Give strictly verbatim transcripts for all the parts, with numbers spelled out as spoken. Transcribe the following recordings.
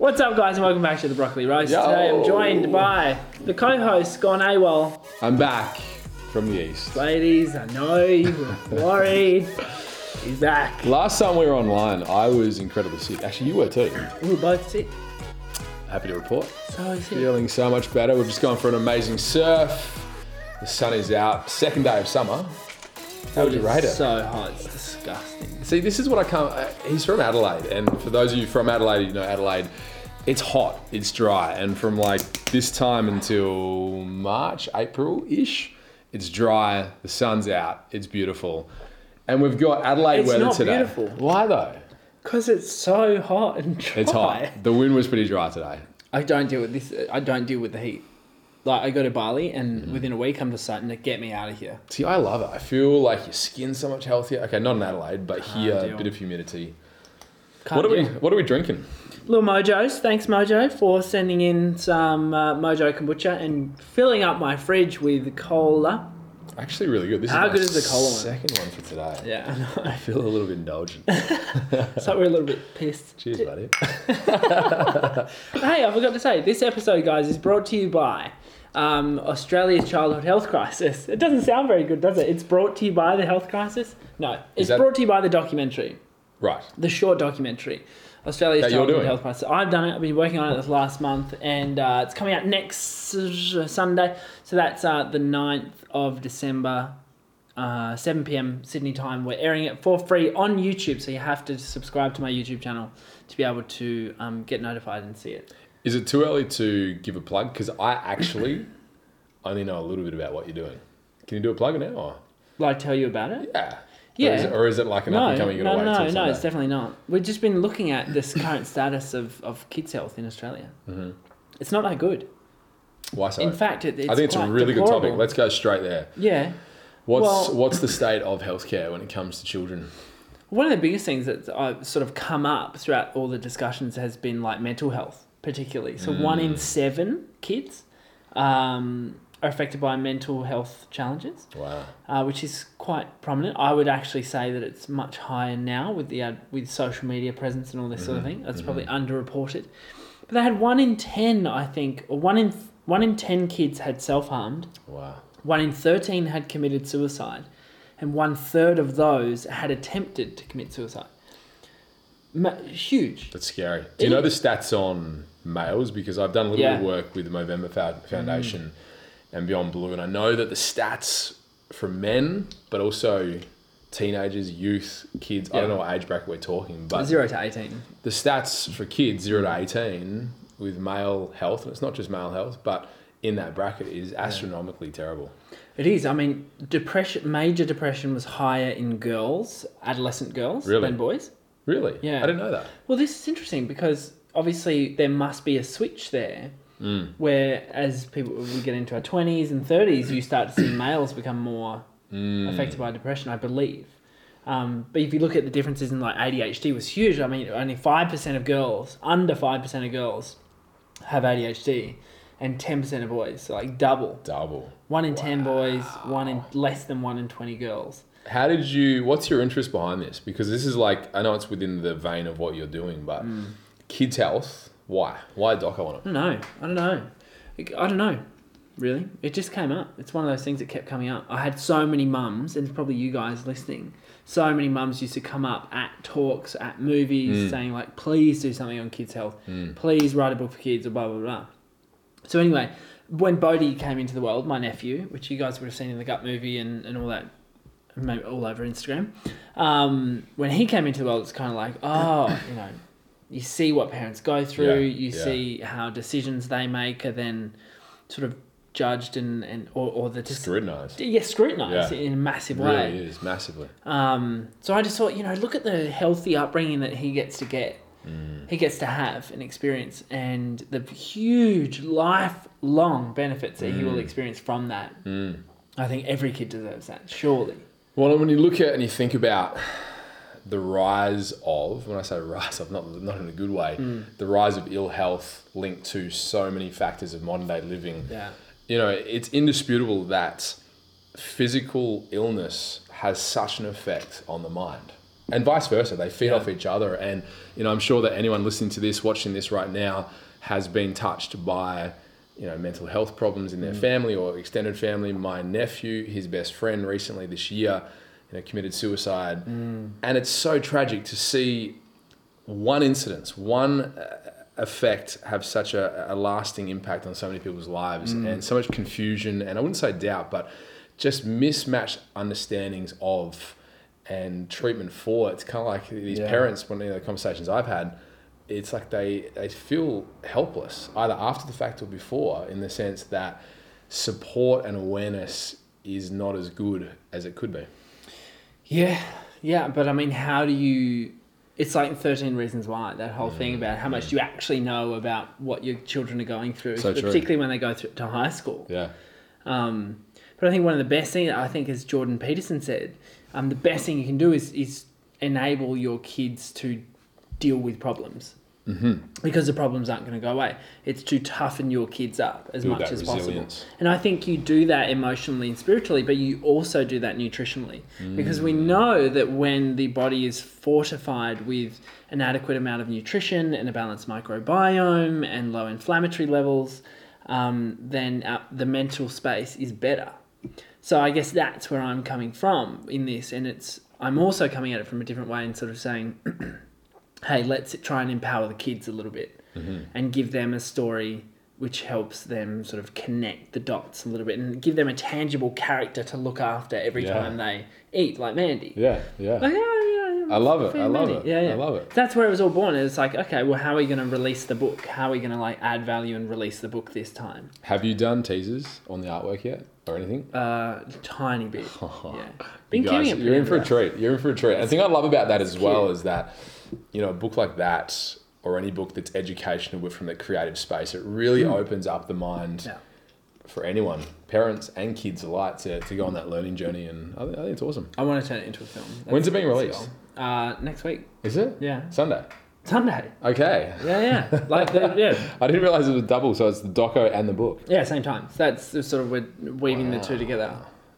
What's up, guys, and welcome back to the Broccoli Roast. Yo. Today I'm joined by the co-host, Gone AWOL. I'm back from the East. Ladies, I know you were worried. He's back. Last time we were online, I was incredibly sick. Actually, you were too. We were both sick. Happy to report. So sick. Feeling so much better. We've just gone for an amazing surf. The sun is out. Second day of summer. How would you rate it? So hot, it's disgusting. See, this is what I can't, uh, he's from Adelaide, and for those of you from Adelaide, you know Adelaide, it's hot, it's dry, and from like this time until March, April-ish, it's dry, the sun's out, it's beautiful. And we've got Adelaide weather today. It's not beautiful. Why though? Because it's so hot and dry. It's hot. The wind was pretty dry today. I don't deal with this, I don't deal with the heat. Like, I go to Bali, and mm-hmm. within a week, I'm just starting to get me out of here. See, I love it. I feel like your skin's so much healthier. Okay, not in Adelaide, but Can't here, deal. a bit of humidity. Can't what are deal. we? What are we drinking? Little Mojos. Thanks, Mojo, for sending in some uh, Mojo kombucha and filling up my fridge with cola. Actually, really good. This How is good is the cola second one? Second one for today. Yeah, I know. I feel a little bit indulgent. So we're a little bit pissed. Cheers, buddy. Hey, I forgot to say, this episode, guys, is brought to you by Um, Australia's Childhood Health Crisis. It doesn't sound very good, does it? It's brought to you by the health crisis? No, it's that... brought to you by the documentary. Right. The short documentary, Australia's that Childhood Health Crisis. I've done it. I've been working on it this last month, and uh, it's coming out next uh, Sunday. So that's uh, the ninth of December, uh, seven p.m. Sydney time. We're airing it for free on YouTube, so you have to subscribe to my YouTube channel to be able to um, get notified and see it. Is it too early to give a plug? Because I actually only know a little bit about what you're doing. Can you do a plug now? Or? Like tell you about it? Yeah. Yeah. Or is it, or is it like an no, up and coming? No, no, no, no, it's definitely not. We've just been looking at this current status of, of kids' health in Australia. Mm-hmm. It's not that good. Why so? In fact, it, it's I think it's quite a really deplorable. Good topic. Let's go straight there. Yeah. What's well, what's the state of healthcare when it comes to children? One of the biggest things that's uh, sort of come up throughout all the discussions has been like mental health. Particularly. So mm. one in seven kids um, are affected by mental health challenges. Wow. Uh, which is quite prominent. I would actually say that it's much higher now with the uh, with social media presence and all this mm-hmm. sort of thing. That's mm-hmm. probably underreported. But they had one in ten, I think, or one in one in ten kids had self-harmed. Wow. One in thirteen had committed suicide. And one third of those had attempted to commit suicide. Ma- huge. That's scary. Do you know the stats on males? Because I've done a little yeah. bit of work with the Movember Foundation mm. and Beyond Blue, and I know that the stats from men, but also teenagers, youth, kids, yeah. I don't know what age bracket we're talking, but zero to eighteen. The stats for kids, zero to eighteen, with male health, and it's not just male health, but in that bracket is astronomically yeah. terrible. It is. I mean, depression, major depression was higher in girls, adolescent girls, really? Than boys. Really? Yeah. I didn't know that. Well, this is interesting because obviously there must be a switch there mm. where as people we get into our twenties and thirties, you start to see males become more mm. affected by depression, I believe. Um, but if you look at the differences in like A D H D was huge. I mean, only five percent of girls, under five percent of girls have A D H D and ten percent of boys, so like double. Double. One in wow. ten boys, one in less than one in twenty girls. How did you, what's your interest behind this? Because this is like, I know it's within the vein of what you're doing, but mm. kids' health, why? Why doc I want it? I don't know. I don't know. I don't know, really. It just came up. It's one of those things that kept coming up. I had so many mums, and probably you guys listening, so many mums used to come up at talks, at movies, mm. saying like, please do something on kids' health. Mm. Please write a book for kids or blah, blah, blah. So anyway, when Bodhi came into the world, my nephew, which you guys would have seen in the Gut movie and, and all that, maybe all over Instagram. Um, when he came into the world, it's kind of like, oh, you know, you see what parents go through, yeah, you yeah. see how decisions they make are then sort of judged and, and or, or the... Dis- scrutinized. Yeah, scrutinized yeah. in a massive way. It really is, massively. Um, so I just thought, you know, look at the healthy upbringing that he gets to get, mm. he gets to have and experience, and the huge lifelong benefits that mm. he will experience from that. Mm. I think every kid deserves that, surely. Well, when you look at and you think about the rise of, when I say rise of, not, not in a good way, mm. the rise of ill health linked to so many factors of modern day living, yeah. you know, it's indisputable that physical illness has such an effect on the mind. and vice versa. They feed yeah. off each other. And, you know, I'm sure that anyone listening to this, watching this right now, has been touched by, you know, mental health problems in their mm. family or extended family. My nephew, his best friend recently this year, you know, committed suicide. Mm. And it's so tragic to see one incident, one effect have such a, a lasting impact on so many people's lives mm. and so much confusion. And I wouldn't say doubt, but just mismatched understandings of and treatment for. It's kind of like these yeah. parents, one of the conversations I've had, it's like they, they feel helpless, either after the fact or before, in the sense that support and awareness is not as good as it could be. Yeah, yeah, but I mean, how do you... It's like thirteen Reasons Why, that whole mm. thing about how much mm. you actually know about what your children are going through, so particularly true. when they go through to high school. Yeah. Um, but I think one of the best things, I think, as Jordan Peterson said, um, the best thing you can do is, is enable your kids to deal with problems. Mm-hmm. Because the problems aren't going to go away. It's to toughen your kids up as much as possible. And I think you do that emotionally and spiritually, but you also do that nutritionally. Mm. Because we know that when the body is fortified with an adequate amount of nutrition and a balanced microbiome and low inflammatory levels, um, then uh, the mental space is better. So I guess that's where I'm coming from in this. And it's I'm also coming at it from a different way and sort of saying... hey, let's try and empower the kids a little bit mm-hmm. and give them a story which helps them sort of connect the dots a little bit and give them a tangible character to look after every yeah. time they eat, like Mandy. Yeah, yeah. Like, oh, yeah I love it. I love Mandy. it. Yeah, yeah. I love it. That's where it was all born. It's like, okay, well, how are we going to release the book? How are we going to like add value and release the book this time? Have you done teasers on the artwork yet? Or anything? Uh, tiny bit. Oh, yeah. Been guys, it you're in for a treat. You're in for a treat. That's the thing I love about that as cute. well is that, you know, a book like that or any book that's educational but from the creative space, it really mm. opens up the mind yeah. for anyone, parents and kids alike, to, to go on that learning journey. And I think, I think it's awesome. I want to turn it into a film. That's When's it being released? Uh, next week. Is it? Yeah. Sunday. Sunday. Okay. Yeah, yeah. Like, the, yeah. I didn't realize it was double, so it's the doco and the book. Yeah, same time. So that's sort of, we're weaving wow. the two together.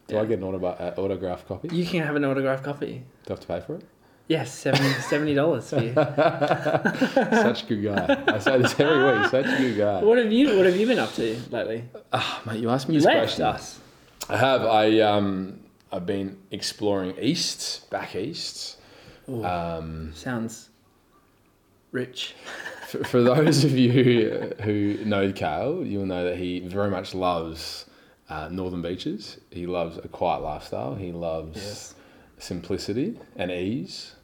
Do yeah. I get an autobi- uh, autograph copy? You can have an autograph copy. Do I have to pay for it? Yes, seventy dollars for you. Such a good guy. I say this every week, such a good guy. What have you What have you been up to lately? Ah, uh, mate, you asked me you this question. Us. I have. I, um, I've been exploring east, back east. Ooh, um, sounds... rich. for, for those of you who know Kale, you'll know that he very much loves uh, northern beaches. He loves a quiet lifestyle. He loves yes. simplicity and ease.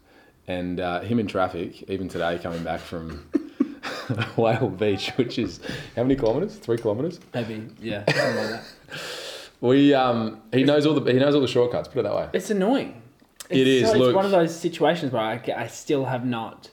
And uh, him in traffic, even today, coming back from Whale Beach, which is how many kilometres? Three kilometres? Maybe, yeah. I don't know that. We um, he knows all the he knows all the shortcuts. Put it that way. It's annoying. It's it is. So, look, it's one of those situations where I, I still have not.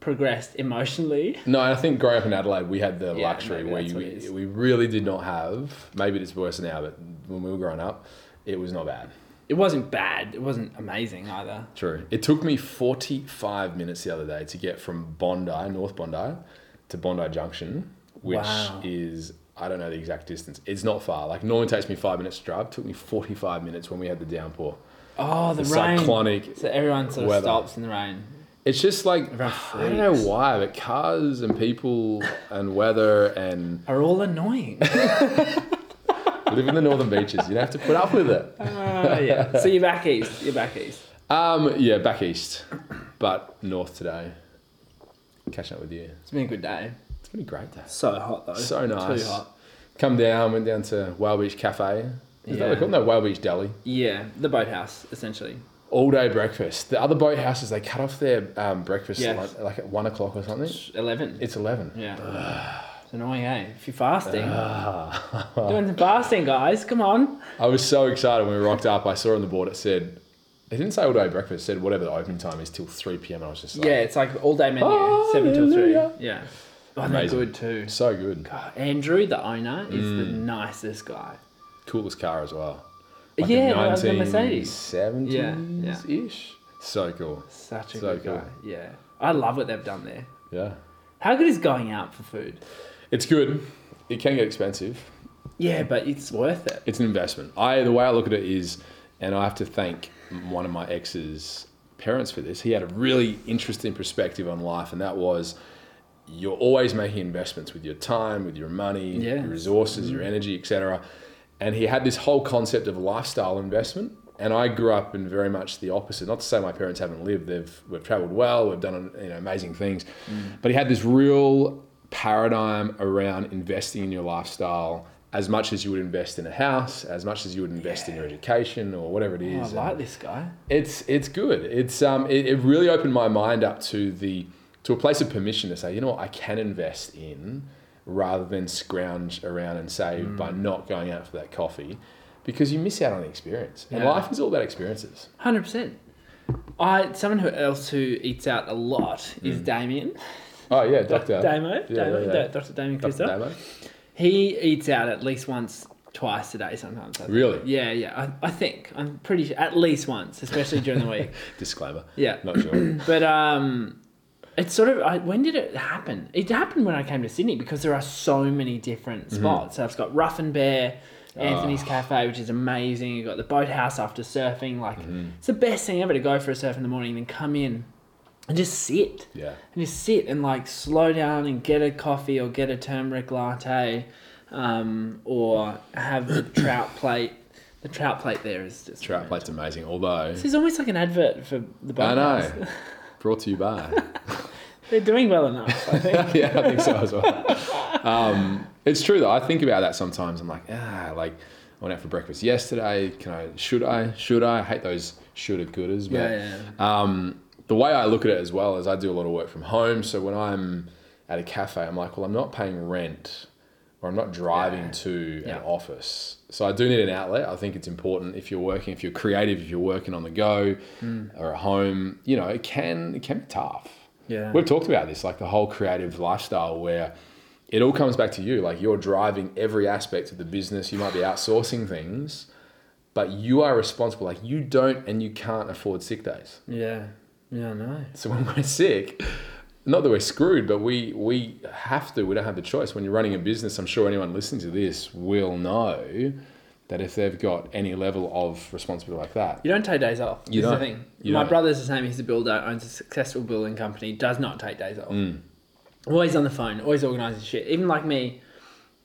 progressed emotionally. No, I think growing up in Adelaide, we had the yeah, luxury where you, we really did not have, maybe it's worse now, but when we were growing up, it was not bad. It wasn't bad. It wasn't amazing either. True. It took me forty-five minutes the other day to get from Bondi, North Bondi, to Bondi Junction, which wow. is, I don't know the exact distance. It's not far. Like normally it takes me five minutes to drive. It took me forty-five minutes when we had the downpour. Oh, the, the rain. Cyclonic So everyone sort of weather. stops in the rain. It's just like, I don't know why, but cars and people and weather and... are all annoying. Live in the northern beaches. You don't have to put up with it. Uh, yeah. So you're back east. You're back east. Um, yeah, back east. But north today. Catching up with you. It's been a good day. It's been a great day. So hot though. So nice. Too hot. Come down, went down to Whale Beach Cafe. Is yeah. that what they call it? No, Whale Beach Deli. Yeah, the boathouse, essentially. All day breakfast. The other boat houses, they cut off their um, breakfast yes. like, like at one o'clock or something. eleven It's eleven. Yeah. Uh, it's annoying, eh? If you're fasting. Uh, doing some fasting, guys. Come on. I was so excited when we rocked up. I saw on the board, it said, it didn't say all day breakfast. It said whatever the opening time is till three p.m. And I was just like. Yeah, it's like all day menu, oh, seven till three Yeah. Oh, they're good too. So good. God, Andrew, the owner, is mm. the nicest guy. Coolest car as well. Like yeah, that was the Mercedes. seventies-ish. Yeah, yeah. So cool. Such a so good cool. guy. Yeah. I love what they've done there. Yeah. How good is going out for food? It's good. It can get expensive. Yeah, but it's worth it. It's an investment. I the way I look at it is, and I have to thank one of my exes parents for this, he had a really interesting perspective on life, and that was you're always making investments with your time, with your money, yeah. your resources, mm-hmm. your energy, et cetera. And he had this whole concept of lifestyle investment. And I grew up in very much the opposite. Not to say my parents haven't lived. They've we've traveled well. We've done you know, amazing things. Mm. But he had this real paradigm around investing in your lifestyle as much as you would invest in a house, as much as you would invest yeah. in your education or whatever it is. Oh, I like and this guy. It's it's good. It's um it, it really opened my mind up to the to a place of permission to say, you know what, I can invest in, rather than scrounge around and save mm. by not going out for that coffee. Because you miss out on the experience. And yeah. life is all about experiences. one hundred percent. I, someone who else who eats out a lot is mm. Damien. Oh, yeah, Doctor Damo. Yeah, Damo yeah, yeah. Doctor Damien Christo. He eats out at least once, twice a day sometimes. I think. Really? Yeah, yeah. I, I think. I'm pretty sure. At least once, especially during the week. Disclaimer. Yeah. Not sure. But um, it's sort of... I, when did it happen? It happened when I came to Sydney because there are so many different spots. Mm-hmm. So I've got Rough and Bear... Anthony's oh. Cafe, which is amazing. You've got the boathouse after surfing. Like, mm-hmm. it's the best thing ever to go for a surf in the morning and then come in and just sit. Yeah. And just sit and, like, slow down and get a coffee or get a turmeric latte um, or have the trout plate. The trout plate there is just... Trout amazing. Plate's amazing, although... This is almost like an advert for the boathouse. I know. Brought to you by... They're doing well enough, I think. Yeah, I think so as well. Um, it's true though. I think about that sometimes. I'm like, ah, like I went out for breakfast yesterday. Can I? Should I? Should I? I hate those shoulda gooders. But yeah, yeah. Um, the way I look at it as well is I do a lot of work from home. So when I'm at a cafe, I'm like, well, I'm not paying rent, or I'm not driving yeah. to yeah. an office. So I do need an outlet. I think it's important if you're working, if you're creative, if you're working on the go mm. or at home. You know, it can it can be tough. Yeah. We've talked about this, like the whole creative lifestyle where it all comes back to you. Like you're driving every aspect of the business. You might be outsourcing things, but you are responsible. Like you don't and you can't afford sick days. Yeah. Yeah, I know. So when we're sick, not that we're screwed, but we, we have to. We don't have the choice. When you're running a business, I'm sure anyone listening to this will know that if they've got any level of responsibility like that. You don't take days off. You don't. The thing. You My don't. brother's the same. He's a builder, owns a successful building company, does not take days off. Mm. Always on the phone, always organising shit. Even like me,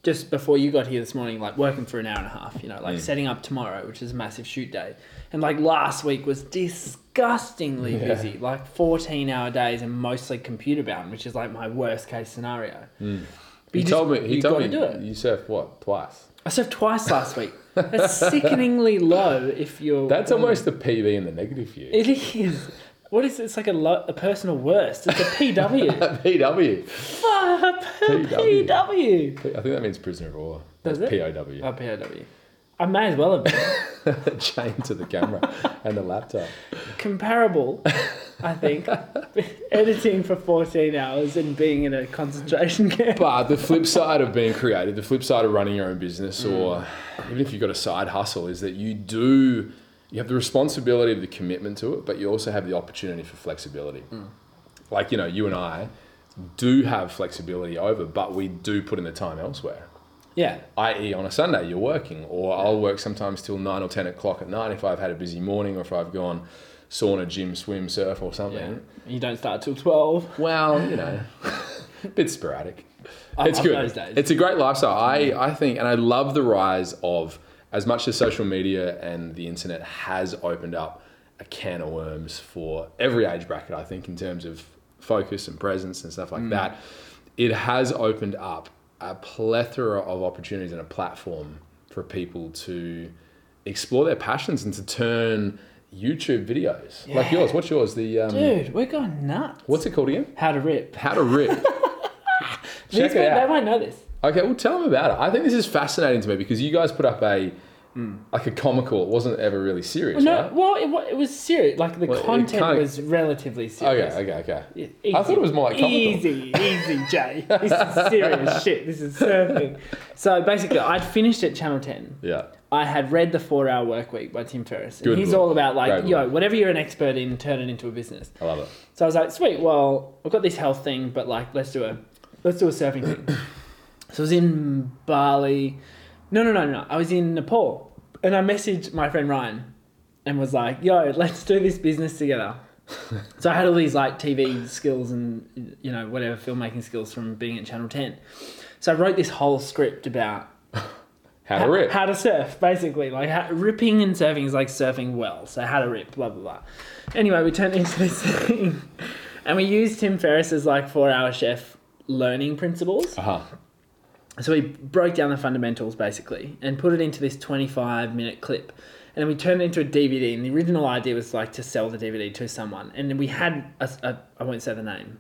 just before you got here this morning, like working for an hour and a half, you know, like mm. setting up tomorrow, which is a massive shoot day. And like last week was disgustingly yeah. busy, like fourteen hour days and mostly computer bound, which is like my worst case scenario. Mm. He just, told me, he told me do it. You surfed what, twice? I surfed twice last week. That's sickeningly low if you're... That's um, almost the P B in the negative view. It is. What is it? It's like a, lo- a personal worst. It's a P W. P W. Fuck. P W. P W. I think that means prisoner of war. That's it? P O W. Oh, P O W. I may as well have been. Chained to the camera and the laptop. Comparable, I think. Editing for fourteen hours and being in a concentration camp. But the flip side of being creative, the flip side of running your own business, mm. or even if you've got a side hustle, is that you do, you have the responsibility of the commitment to it, but you also have the opportunity for flexibility. Mm. Like, you know, you and I do have flexibility over, but we do put in the time elsewhere. Yeah. that is on a Sunday you're working, or yeah. I'll work sometimes till nine or ten o'clock at night if I've had a busy morning or if I've gone sauna, gym, swim, surf or something. Yeah. You don't start till twelve. Well, you know, a bit sporadic. I it's love good. Those days. It's a great lifestyle. I, I think, and I love the rise of, as much as social media and the internet has opened up a can of worms for every age bracket, I think, in terms of focus and presence and stuff like mm. that, it has opened up a plethora of opportunities and a platform for people to explore their passions and to turn YouTube videos yeah. like yours. What's yours? The um, Dude, we're going nuts. What's it called again? How to Rip. How to Rip. Check it out. They might know this. Okay, well, tell them about it. I think this is fascinating to me because you guys put up a mm. like a comical. It wasn't ever really serious, well, no, right? Well, it, it was serious. Like the well, content kind of... was relatively serious. Okay, okay, okay. Easy. I thought it was more like comical. Easy, easy, Jay. This is serious shit. This is surfing. So basically, I'd finished at Channel ten. Yeah. I had read The four hour Work Week by Tim Ferriss. And Good he's book. all about like, Great yo, book. whatever you're an expert in, turn it into a business. I love it. So I was like, sweet, well, I've got this health thing, but like, let's do a, let's do a surfing thing. So I was in Bali... No, no, no, no. I was in Nepal and I messaged my friend Ryan and was like, yo, let's do this business together. So I had all these like T V skills and, you know, whatever filmmaking skills from being at Channel ten. So I wrote this whole script about how to rip, how to surf, basically. Like how, ripping and surfing is like surfing well. So how to rip, blah, blah, blah. Anyway, we turned into this thing and we used Tim Ferriss as like four hour chef learning principles. Uh-huh. So we broke down the fundamentals basically and put it into this twenty-five minute clip. And then we turned it into a D V D, and the original idea was like to sell the D V D to someone. And then we had, a, a, I won't say the name.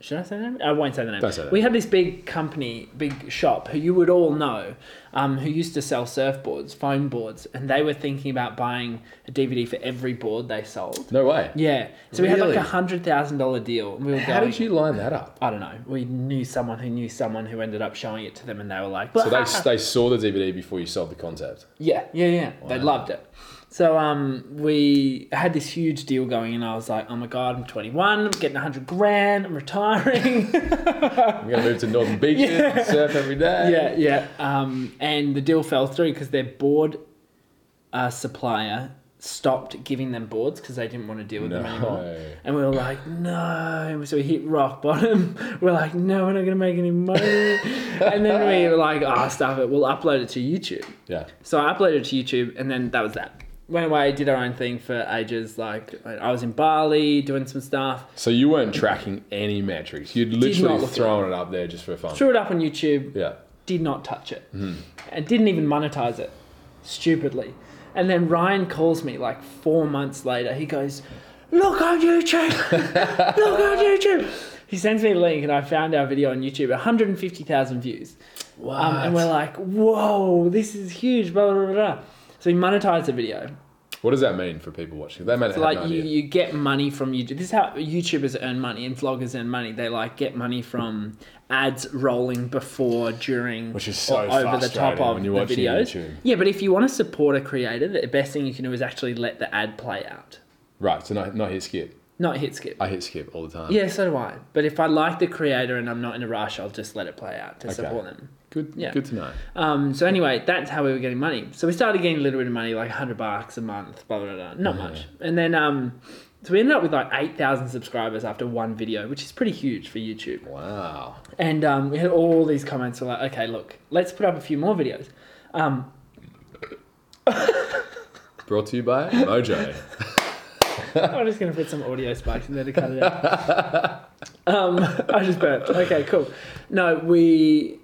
Should I say the name? I won't say the name. Don't say that. We had this big company, big shop, who you would all know, um, who used to sell surfboards, foam boards, and they were thinking about buying a D V D for every board they sold. No way. Yeah. So really? We had like a one hundred thousand dollars deal. And we were How going, did you line that up? I don't know. We knew someone who knew someone who ended up showing it to them, and they were like... So they they saw the D V D before you sold the concept? Yeah. Yeah, yeah. Wow. They loved it. So um, we had this huge deal going, and I was like, oh my God, I'm twenty-one, I'm getting one hundred grand, I'm retiring. I'm going to move to Northern Beaches yeah. and surf every day. Yeah, yeah. Um, and the deal fell through because their board uh, supplier stopped giving them boards because they didn't want to deal with no. them anymore. And we were like, no. So we hit rock bottom. We're like, no, we're not going to make any money. And then we were like, oh, stuff it. We'll upload it to YouTube. Yeah. So I uploaded it to YouTube, and then that was that. Went away, did our own thing for ages. Like I was in Bali doing some stuff. So you weren't tracking any metrics. You'd literally thrown it up there just for fun. Threw it up on YouTube. Yeah. Did not touch it. Mm. And didn't even monetize it. Stupidly. And then Ryan calls me like four months later. He goes, look on YouTube. Look on YouTube. He sends me a link, and I found our video on YouTube, one hundred fifty thousand views. Wow. Um, and we're like, whoa, this is huge. Blah, blah, blah, blah. So we monetized the video. What does that mean for people watching? They might so have like no you, idea. You get money from YouTube. This is how YouTubers earn money and vloggers earn money. They like get money from ads rolling before, during, which is so or over the top of when you're the videos. YouTube. Yeah, but if you want to support a creator, the best thing you can do is actually let the ad play out. Right, so not, not hit skip. Not hit skip. I hit skip all the time. Yeah, so do I. But if I like the creator and I'm not in a rush, I'll just let it play out to okay. support them. Good, yeah. Good to know. Um, so anyway, that's how we were getting money. So we started getting a little bit of money, like one hundred bucks a month, blah, blah, blah. Not yeah. much. And then, um, so we ended up with like eight thousand subscribers after one video, which is pretty huge for YouTube. Wow. And um, we had all these comments. We're like, okay, look, let's put up a few more videos. Um, Brought to you by Mojo. I'm just going to put some audio spikes in there to cut it out. um, I just burped. Okay, cool. No, we...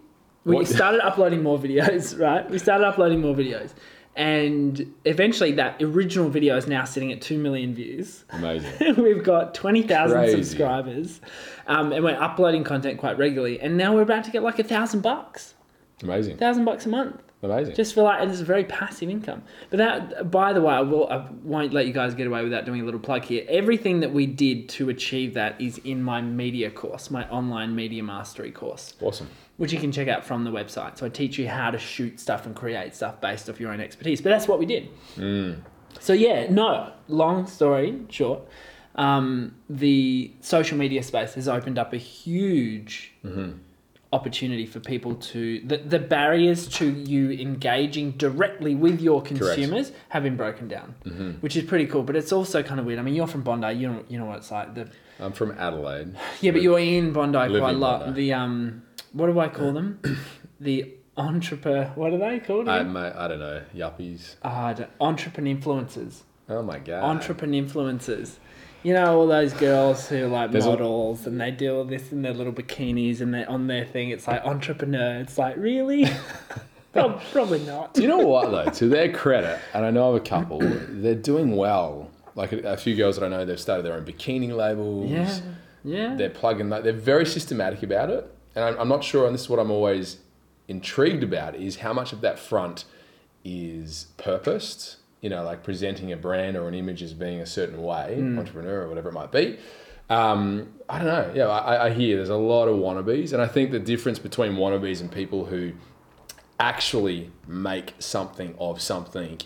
We what? started uploading more videos, right? We started uploading more videos. And eventually that original video is now sitting at two million views. Amazing. We've got twenty thousand subscribers. Um, and we're uploading content quite regularly. And now we're about to get like a thousand bucks. Amazing. A thousand bucks a month. Amazing. Just for like, and it's a very passive income. But that, by the way, I, will, I won't let you guys get away without doing a little plug here. Everything that we did to achieve that is in my media course, my online media mastery course. Awesome. Which you can check out from the website. So I teach you how to shoot stuff and create stuff based off your own expertise. But that's what we did. Mm. So yeah, no, long story short, um, the social media space has opened up a huge... Mm-hmm. opportunity for people to the, the barriers to you engaging directly with your consumers Correct. Have been broken down, mm-hmm. which is pretty cool. But it's also kind of weird. I mean, you're from Bondi, you know, you know what it's like. The, I'm from Adelaide. Yeah, but you're in Bondi quite a lot. Bondi. The um, what do I call them? The entrepreneur. What are they called? I, my, I don't know. Yuppies. Ah, uh, entrepreneur influencers. Oh my God. Entrepreneur influencers. You know, all those girls who are like There's models a... and they do all this in their little bikinis and they're on their thing. It's like entrepreneur. It's like, really? Pro- probably not. Do you know what, though? To their credit, and I know of a couple, they're doing well. Like a, a few girls that I know, they've started their own bikini labels. Yeah. Yeah. They're plugging that. They're very systematic about it. And I'm, I'm not sure, and this is what I'm always intrigued about, is how much of that front is purposed. You know, like presenting a brand or an image as being a certain way, mm. entrepreneur or whatever it might be. Um, I don't know. Yeah, I, I hear there's a lot of wannabes. And I think the difference between wannabes and people who actually make something of something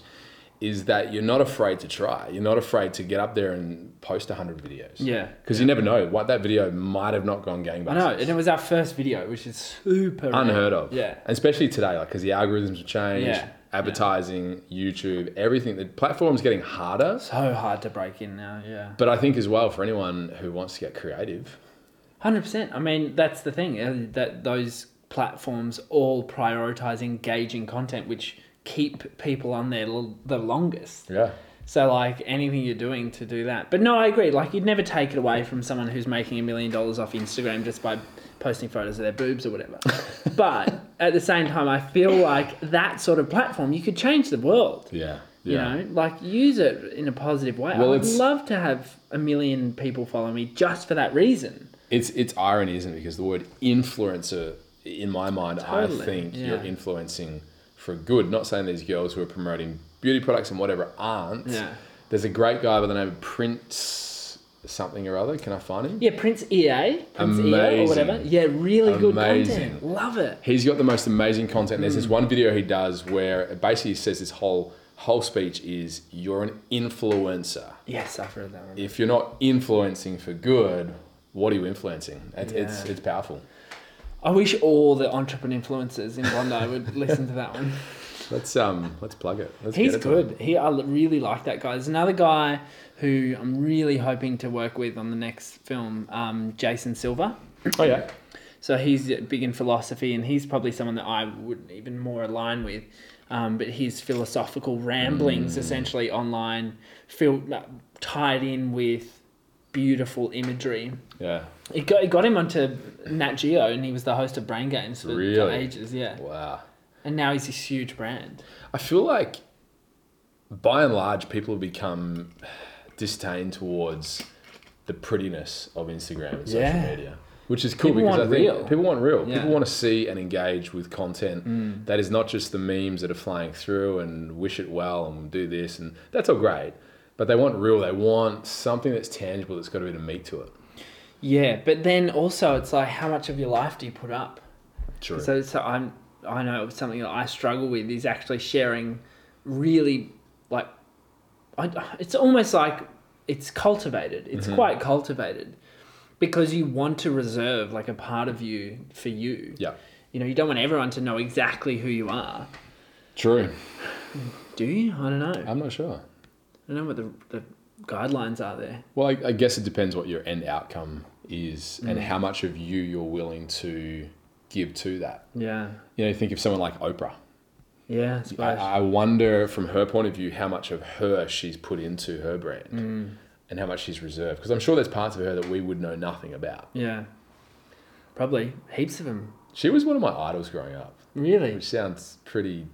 is that you're not afraid to try. You're not afraid to get up there and post one hundred videos. Yeah. Because you never know. What that video might have not gone gangbusters. I know. And it was our first video, which is super... Unheard rare. Of. Yeah. And especially today, like, because the algorithms have changed. Yeah. advertising, yeah. YouTube, everything. The platform's getting harder. So hard to break in now, yeah. But I think as well, for anyone who wants to get creative. one hundred percent. I mean, that's the thing, that those platforms all prioritize engaging content, which keep people on there l- the longest. Yeah. So, like, anything you're doing to do that. But no, I agree. Like, you'd never take it away from someone who's making a million dollars off Instagram just by posting photos of their boobs or whatever. But at the same time, I feel like that sort of platform, you could change the world. Yeah. Yeah. You know, like, use it in a positive way. Well, I would love to have a million people follow me just for that reason. It's it's irony, isn't it? Because the word influencer, in my mind, totally. I think yeah. you're influencing for good. Not saying these girls who are promoting beauty products and whatever aren't. Yeah. There's a great guy by the name of Prince something or other. Can I find him? Yeah, Prince E A. Prince amazing. E A or whatever. Yeah, really amazing. Good content. Love it. He's got the most amazing content. There's mm. this one video he does where it basically says this whole... whole speech is you're an influencer. Yes, I've heard that one. If you're not influencing for good, what are you influencing? It's yeah. it's, it's powerful. I wish all the entrepreneur influencers in Bondi would listen to that one. Let's um let's plug it. Let's He's get it good. He I really like that guy. There's another guy who I'm really hoping to work with on the next film, um, Jason Silver. Oh yeah. So he's big in philosophy, and he's probably someone that I would even more align with. Um, but his philosophical ramblings, mm. essentially online, feel, uh, tied in with beautiful imagery. Yeah, it got it got him onto Nat Geo, and he was the host of Brain Games for, really? for ages. Yeah, wow. And now he's this huge brand. I feel like, by and large, people have become disdained towards the prettiness of Instagram and social yeah. media. Which is cool people because I think real. people want real. Yeah. People want to see and engage with content mm. that is not just the memes that are flying through and wish it well and do this, and that's all great. But they want real. They want something that's tangible, that's got a bit of meat to it. Yeah, but then also it's like, how much of your life do you put up? True. So, so I'm, I know something that I struggle with is actually sharing really, like, I, it's almost like it's cultivated. It's mm-hmm. quite cultivated. Because you want to reserve like a part of you for you. Yeah. You know, you don't want everyone to know exactly who you are. True. Do you? I don't know. I'm not sure. I don't know what the, the guidelines are there. Well, I, I guess it depends what your end outcome is mm. and how much of you you're willing to give to that. Yeah. You know, you think of someone like Oprah. Yeah, I suppose. I, I wonder from her point of view how much of her she's put into her brand. Mm. And how much she's reserved. Because I'm sure there's parts of her that we would know nothing about. Yeah. Probably. Heaps of them. She was one of my idols growing up. Really? Which sounds pretty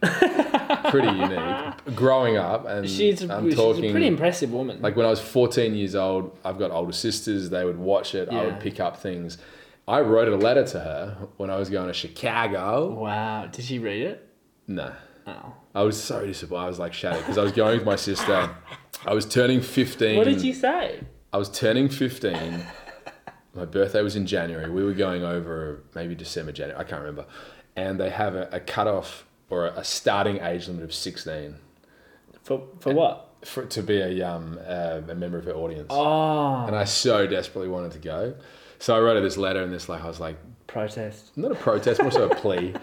pretty unique. Growing up. And she's, I'm talking, she's a pretty impressive woman. Like when I was fourteen years old, I've got older sisters. They would watch it. Yeah. I would pick up things. I wrote a letter to her when I was going to Chicago. Wow. Did she read it? No. Oh. I was so disappointed. I was like shattered because I was going with my sister. I was turning fifteen. What did you say? I was turning fifteen. My birthday was in January. We were going over maybe December, January. I can't remember. And they have a, a cutoff or a, a starting age limit of sixteen. For for and what? For to be a um uh, a member of her audience. Oh. And I so desperately wanted to go, so I wrote her this letter and this like I was like protest. Not a protest, more so a plea.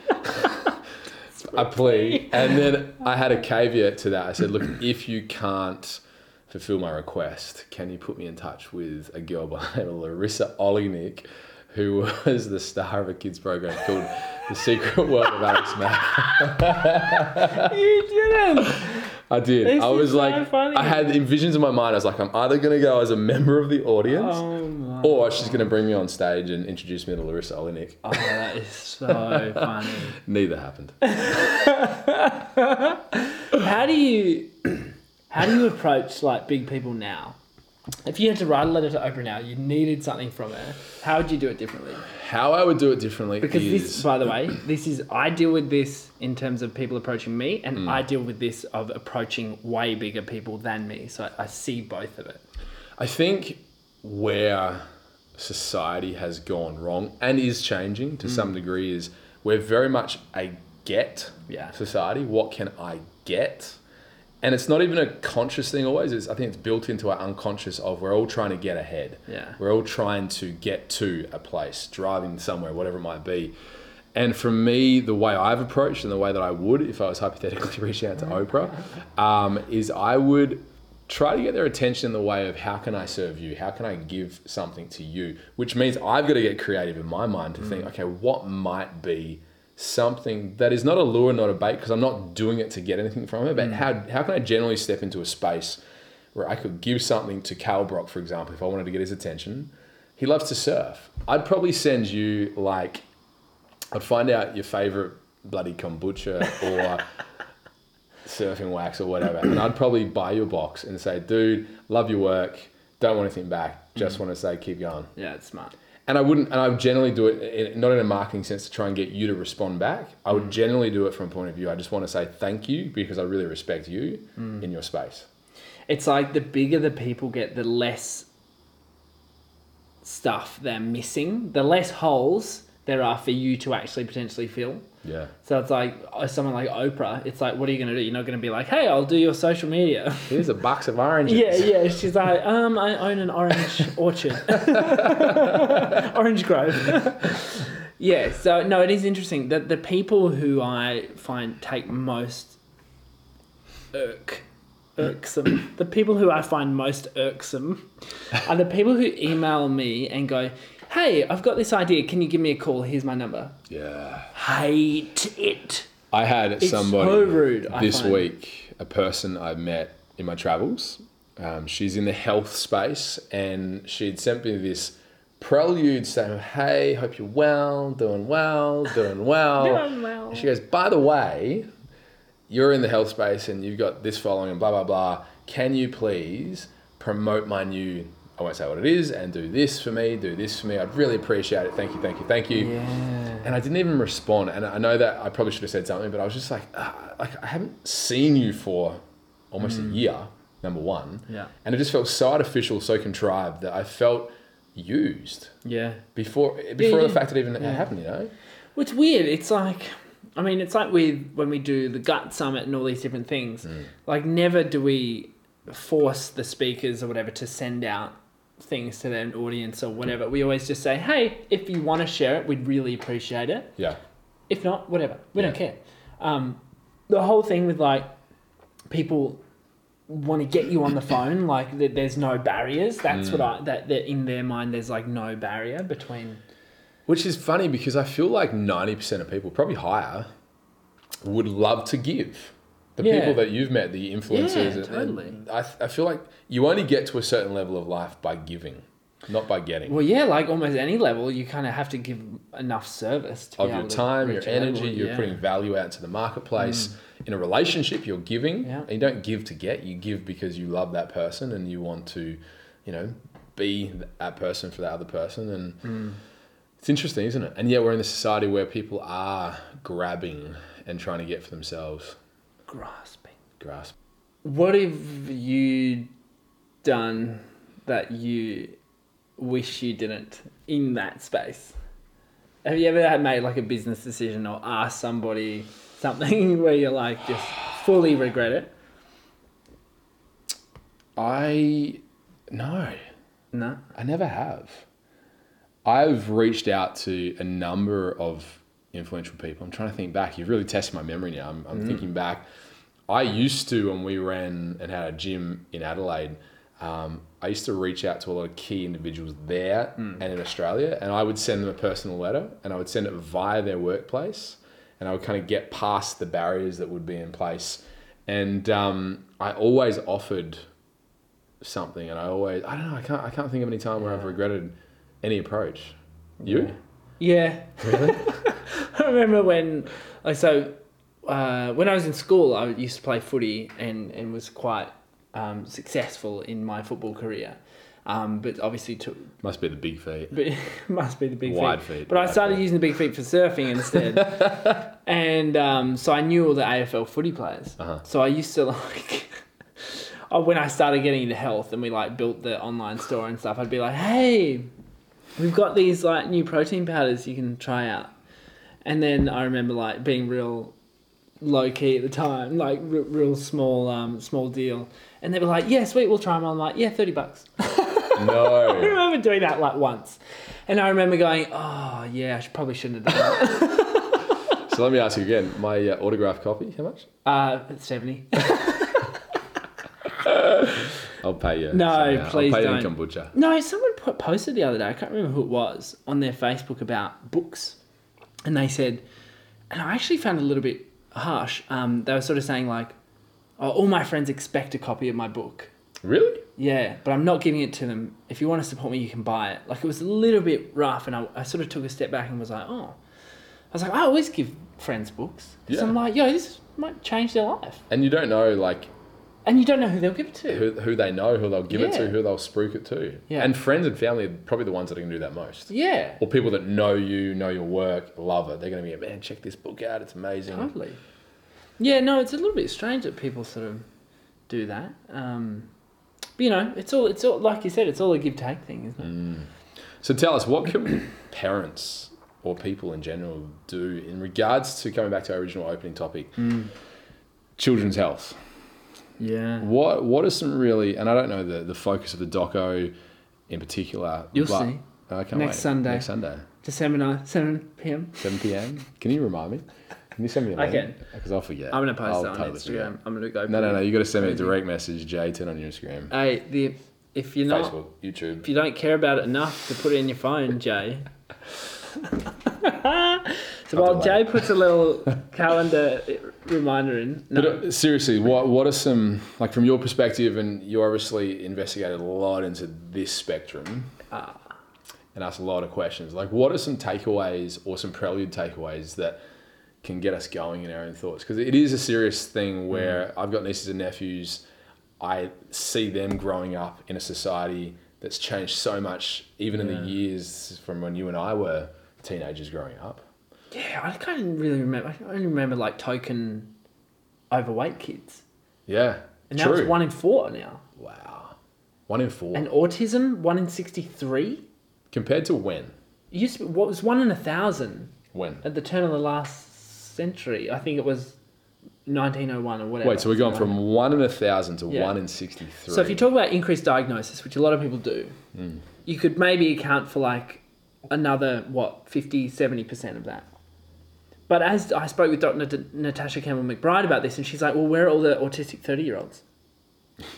A plea. And then I had a caveat to that. I said, look, if you can't fulfill my request, can you put me in touch with a girl by the name of Larisa Oleynik, who was the star of a kids program called The Secret World of Alex Mack. You didn't. I did. This I was so like, funny. I had visions in my mind. I was like, I'm either going to go as a member of the audience oh or she's going to bring me on stage and introduce me to Larisa Oleynik. Oh, that is so funny. Neither happened. How do you, how do you approach like big people now? If you had to write a letter to Oprah now, you needed something from her, how would you do it differently? How I would do it differently because is... this, by the way, this is, I deal with this in terms of people approaching me and mm. I deal with this of approaching way bigger people than me. So I, I see both of it. I think where society has gone wrong and is changing to mm. some degree is we're very much a get yeah. society. What can I get? And it's not even a conscious thing always. It's, I think it's built into our unconscious of we're all trying to get ahead. Yeah. We're all trying to get to a place, driving somewhere, whatever it might be. And for me, the way I've approached and the way that I would, if I was hypothetically reaching out to Oprah, um, is I would try to get their attention in the way of how can I serve you? How can I give something to you? Which means I've got to get creative in my mind to mm. think, okay, what might be something that is not a lure, not a bait, because I'm not doing it to get anything from it, but mm. how how can I generally step into a space where I could give something to Kale Brock, for example, if I wanted to get his attention? He loves to surf. I'd probably send you like, I'd find out your favorite bloody kombucha or surfing wax or whatever. And I'd probably buy you a box and say, dude, love your work. Don't want anything back. Just mm-hmm. want to say, keep going. Yeah, it's smart. And I wouldn't, and I would generally do it in, not in a marketing sense to try and get you to respond back. I would mm. generally do it from a point of view. I just want to say thank you because I really respect you mm. in your space. It's like the bigger the people get, the less stuff they're missing, the less holes there are for you to actually potentially fill. Yeah. So it's like someone like Oprah, it's like, what are you going to do? You're not going to be like, hey, I'll do your social media. Here's a box of oranges. Yeah, yeah. She's like, um, I own an orange orchard. Orange grove. Yeah, so no, it is interesting that the people who I find take most irk, irksome, the people who I find most irksome are the people who email me and go, hey, I've got this idea. Can you give me a call? Here's my number. Yeah. Hate it. I had it's somebody so rude, this week, a person I met in my travels. Um, she's in the health space and she'd sent me this prelude saying, hey, hope you're well, doing well, doing well. doing well. And she goes, by the way, you're in the health space and you've got this following and blah, blah, blah. Can you please promote my new... I won't say what it is, and do this for me, do this for me. I'd really appreciate it. Thank you, thank you, thank you. Yeah. And I didn't even respond. And I know that I probably should have said something, but I was just like, ah, like I haven't seen you for almost mm. a year, number one. Yeah. And it just felt so artificial, so contrived that I felt used. Yeah. Before before yeah, the yeah. fact that even yeah. happened, you know? Well, it's weird. It's like, I mean, it's like with when we do the Gut Summit and all these different things. Mm. Like never do we force the speakers or whatever to send out things to their audience or whatever. We always just say, hey, if you want to share it, we'd really appreciate it. Yeah. If not, whatever. We yeah. don't care. Um, the whole thing with like people want to get you on the phone, like th- there's no barriers. That's mm. what I, that, that in their mind, there's like no barrier between. Which is funny because I feel like ninety percent of people, probably higher, would love to give. The yeah. people that you've met, the influencers. Yeah, totally. And I, I feel like you only get to a certain level of life by giving, not by getting. Well, yeah, like almost any level, you kind of have to give enough service. To of your time, your energy, level, you're yeah. putting value out to the marketplace. Mm. In a relationship, you're giving. Yeah. And you don't give to get, you give because you love that person and you want to, you know, be that person for that other person. And mm. it's interesting, isn't it? And yeah, we're in a society where people are grabbing and trying to get for themselves. Grasping. Grasp. What have you done that you wish you didn't in that space? Have you ever made like a business decision or asked somebody something where you're like just fully regret it? I, no. No? I never have. I've reached out to a number of influential people. I'm trying to think back. You've really tested my memory now. I'm, I'm mm. thinking back. I used to, when we ran and had a gym in Adelaide, um, I used to reach out to a lot of key individuals there mm. and in Australia, and I would send them a personal letter and I would send it via their workplace, and I would kind of get past the barriers that would be in place. And um, I always offered something, and I always, I don't know, I can't, I can't think of any time where yeah. I've regretted any approach. You? Yeah. Really? I remember when, like, so uh, when I was in school, I used to play footy and, and was quite um, successful in my football career. Um, but obviously, took must be the big feet. But, must be the big wide feet. feet. But wide I started feet. using the big feet for surfing instead, and um, so I knew all the A F L footy players. Uh-huh. So I used to like. oh, when I started getting into health and we like built the online store and stuff, I'd be like, hey, we've got these like new protein powders you can try out. And then I remember like being real low key at the time, like r- real small, um, small deal. And they were like, yeah, sweet, we'll try them. I'm like, yeah, thirty bucks. No. I remember doing that like once. And I remember going, oh, yeah, I should, probably shouldn't have done that. So let me ask you again. My uh, autograph copy, how much? Uh, seventy. I'll pay you. No, so, yeah, please I'll pay don't. You in kombucha. No, someone posted the other day, I can't remember who it was, on their Facebook about books. And they said, and I actually found it a little bit harsh, um, they were sort of saying like, oh, all my friends expect a copy of my book. Really? Yeah, but I'm not giving it to them. If you want to support me, you can buy it. Like, it was a little bit rough, and I, I sort of took a step back and was like, oh. I was like, I always give friends books. Because yeah. I'm like, yo, this might change their life. And you don't know, like... And you don't know who they'll give it to. Who, who they know, who they'll give yeah. it to, who they'll spruik it to. Yeah. And friends and family are probably the ones that are going to do that most. Yeah. Or people that know you, know your work, love it. They're going to be like, man, check this book out. It's amazing. Totally. Yeah, no, it's a little bit strange that people sort of do that. Um, but, you know, it's all, it's all like you said, it's all a give-take thing, isn't it? Mm. So tell us, what can parents or people in general do in regards to, coming back to our original opening topic, mm. children's health? Yeah. What What are some really, and I don't know the, the focus of the doco in particular. You'll but, see. No, I can't Next wait. Sunday. Next Sunday. December ninth, seven p.m. seven p.m. Can you remind me? Can you send me a link? I can. Because I'll forget. I'm going to post I'll it on totally Instagram. Forget. I'm going to go. No, no, no. You've got to send me a direct message, J ten on your Instagram. Hey, the, if you're not... Facebook, YouTube. If you don't care about it enough to put it in your phone, Jay. So while Jay puts a little calendar reminder in... No. But uh, seriously, what what are some... Like, from your perspective, and you obviously investigated a lot into this spectrum... Ah. And asked a lot of questions. Like, what are some takeaways or some prelude takeaways that... can get us going in our own thoughts, because it is a serious thing where mm. I've got nieces and nephews. I see them growing up in a society that's changed so much, even yeah. in the years from when you and I were teenagers growing up. Yeah, I can't really remember. I only remember like token overweight kids. Yeah, and now it's one in four now. Wow, one in four. And autism, one in sixty-three. Compared to when? It used to be, what was one in a thousand? When? At the turn of the last century, I think it was nineteen oh one or whatever. Wait, so we're going from one in a thousand to yeah. one in sixty-three. So if you talk about increased diagnosis, which a lot of people do, mm. you could maybe account for like another, what, fifty, seventy percent of that. But as I spoke with Doctor Natasha Campbell-McBride about this, and she's like, well, where are all the autistic thirty-year-olds?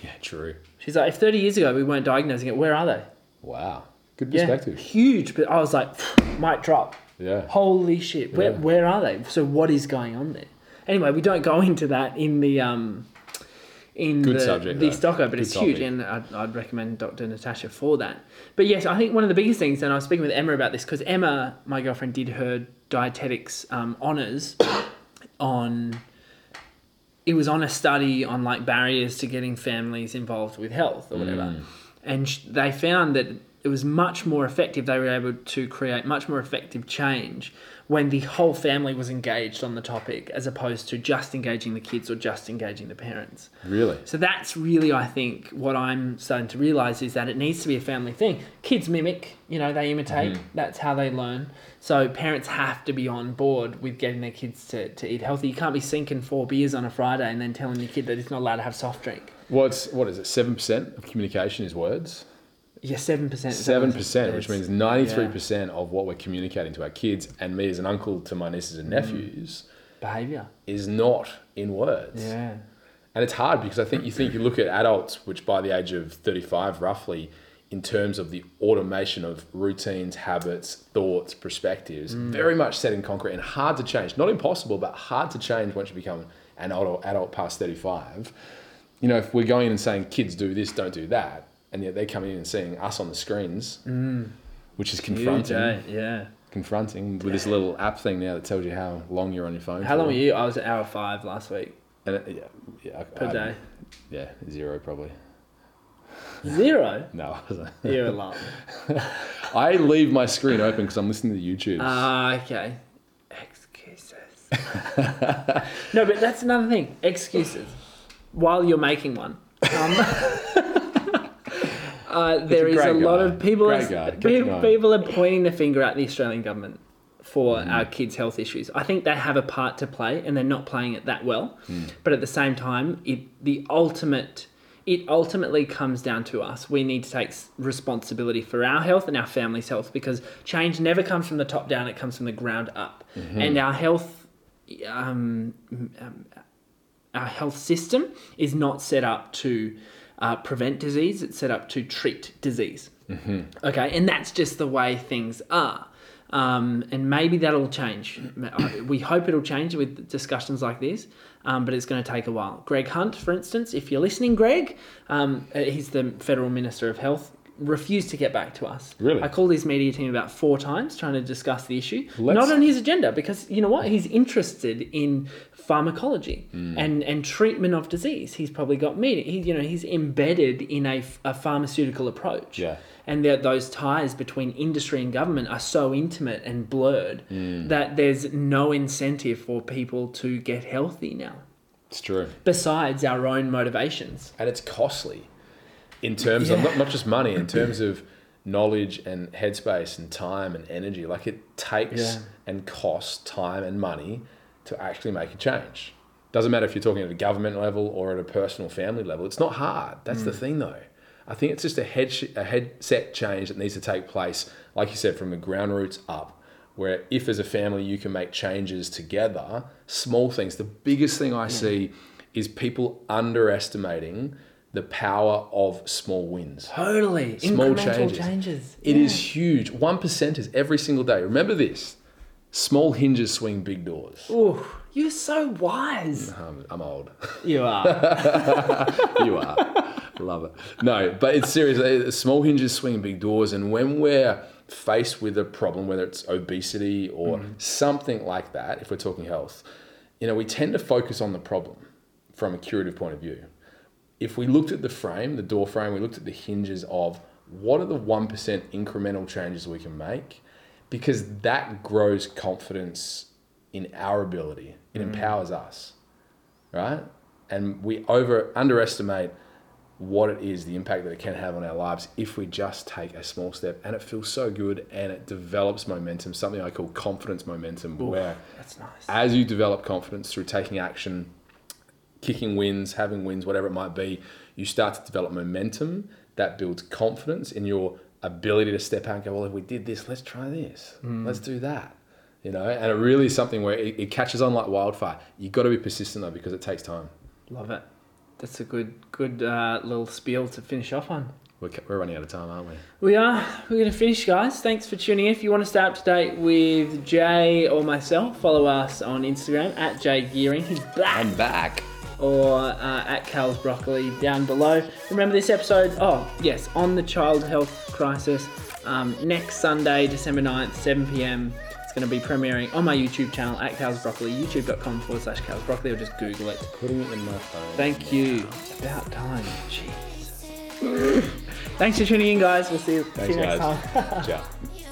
Yeah, true. She's like, if thirty years ago we weren't diagnosing it, where are they? Wow. Good perspective. Yeah, huge, but I was like, might drop. Yeah. Holy shit. Where yeah. where are they? So what is going on there? Anyway, we don't go into that in the um in Good the, subject, the stock, but Good it's topic. Huge, and I'd, I'd recommend Doctor Natasha for that. But yes, I think one of the biggest things, and I was speaking with Emma about this, because Emma, my girlfriend, did her dietetics um, honours on it was on a study on like barriers to getting families involved with health or whatever, mm. and sh- they found that. It was much more effective. They were able to create much more effective change when the whole family was engaged on the topic, as opposed to just engaging the kids or just engaging the parents. Really? So that's really, I think, what I'm starting to realise is that it needs to be a family thing. Kids mimic, you know, they imitate. Mm-hmm. That's how they learn. So parents have to be on board with getting their kids to, to eat healthy. You can't be sinking four beers on a Friday and then telling your kid that it's not allowed to have soft drink. Well, it's, what is it? seven percent of communication is words? Yeah, seven percent. seven percent, which means ninety-three percent yeah. of what we're communicating to our kids, and me as an uncle to my nieces and nephews, mm. behaviour is not in words. Yeah. And it's hard because I think you think you look at adults, which by the age of thirty-five roughly, in terms of the automation of routines, habits, thoughts, perspectives, mm. very much set in concrete and hard to change. Not impossible, but hard to change once you become an adult, adult past thirty-five. You know, if we're going in and saying, kids do this, don't do that, and yet they're coming in and seeing us on the screens, mm. which is confronting. Huge, eh? Yeah, confronting with this little app thing now that tells you how long you're on your phone. How for. long were you? I was at hour five last week. And it, yeah, yeah, per I, day. Yeah, zero probably. Zero. No, I wasn't. You're alarmed. I leave my screen open because I'm listening to YouTube. Ah, uh, okay. Excuses. No, but that's another thing. Excuses. While you're making one. Um, Uh, there is a lot guy. of people are, people, people are pointing the finger at the Australian government for mm. our kids' health issues. I think they have a part to play, and they're not playing it that well. Mm. But at the same time, it the ultimate it ultimately comes down to us. We need to take responsibility for our health and our family's health, because change never comes from the top down. It comes from the ground up. Mm-hmm. And our health, um, um, our health system is not set up to uh, prevent disease. It's set up to treat disease. Mm-hmm. Okay. And that's just the way things are. Um, and maybe that'll change. We hope it'll change with discussions like this, um, but it's going to take a while. Greg Hunt, for instance, if you're listening, Greg, um, he's the Federal Minister of Health, refused to get back to us. Really? I called his media team about four times trying to discuss the issue. Let's... Not on his agenda, because you know what? He's interested in pharmacology mm. and, and treatment of disease. He's probably got media. He, you know, he's embedded in a, a pharmaceutical approach. Yeah. And those ties between industry and government are so intimate and blurred mm. that there's no incentive for people to get healthy now. It's true. Besides our own motivations. And it's costly in terms yeah. of not, not just money, in terms of knowledge and headspace and time and energy. Like it takes yeah. and costs time and money to actually make a change. Doesn't matter if you're talking at a government level or at a personal family level. It's not hard. That's mm. the thing though. I think it's just a head sh- a headset change that needs to take place, like you said, from the ground roots up, where if as a family you can make changes together, small things. The biggest thing I yeah. see is people underestimating the power of small wins. Totally. Small Incremental changes. changes. It yeah. is huge. one percent is every single day. Remember this. Small hinges swing big doors. Ooh, you're so wise. I'm, I'm old. You are. You are. Love it. No, but it's seriously, small hinges swing big doors. And when we're faced with a problem, whether it's obesity or mm-hmm. something like that, if we're talking health, you know, we tend to focus on the problem from a curative point of view. If we looked at the frame, the door frame, we looked at the hinges of what are the one percent incremental changes we can make, because that grows confidence in our ability. It mm-hmm. empowers us, right? And we over underestimate what it is, the impact that it can have on our lives if we just take a small step, and it feels so good and it develops momentum, something I call confidence momentum. Ooh, where that's nice. As you develop confidence through taking action, kicking wins, having wins, whatever it might be, you start to develop momentum that builds confidence in your ability to step out and go, well, if we did this, let's try this, mm. let's do that. You know, and it really is something where it, it catches on like wildfire. You've got to be persistent though, because it takes time. Love it. That's a good good uh, little spiel to finish off on. We're, we're running out of time, aren't we? We are. We're going to finish, guys. Thanks for tuning in. If you want to stay up to date with Jay or myself, follow us on Instagram at Jay Gearing. He's back. I'm back. Or uh, at Kales Broccoli down below. Remember this episode, oh yes, on the Child Health Crisis, um, next Sunday, December ninth, seven p.m. It's going to be premiering on my YouTube channel at Kales Broccoli, youtube.com forward slash Kales Broccoli, or just Google it. Putting it in my phone. Thank you. It's about time. Jeez. Thanks for tuning in, guys. We'll see you, Thanks, see you next guys. time. Ciao.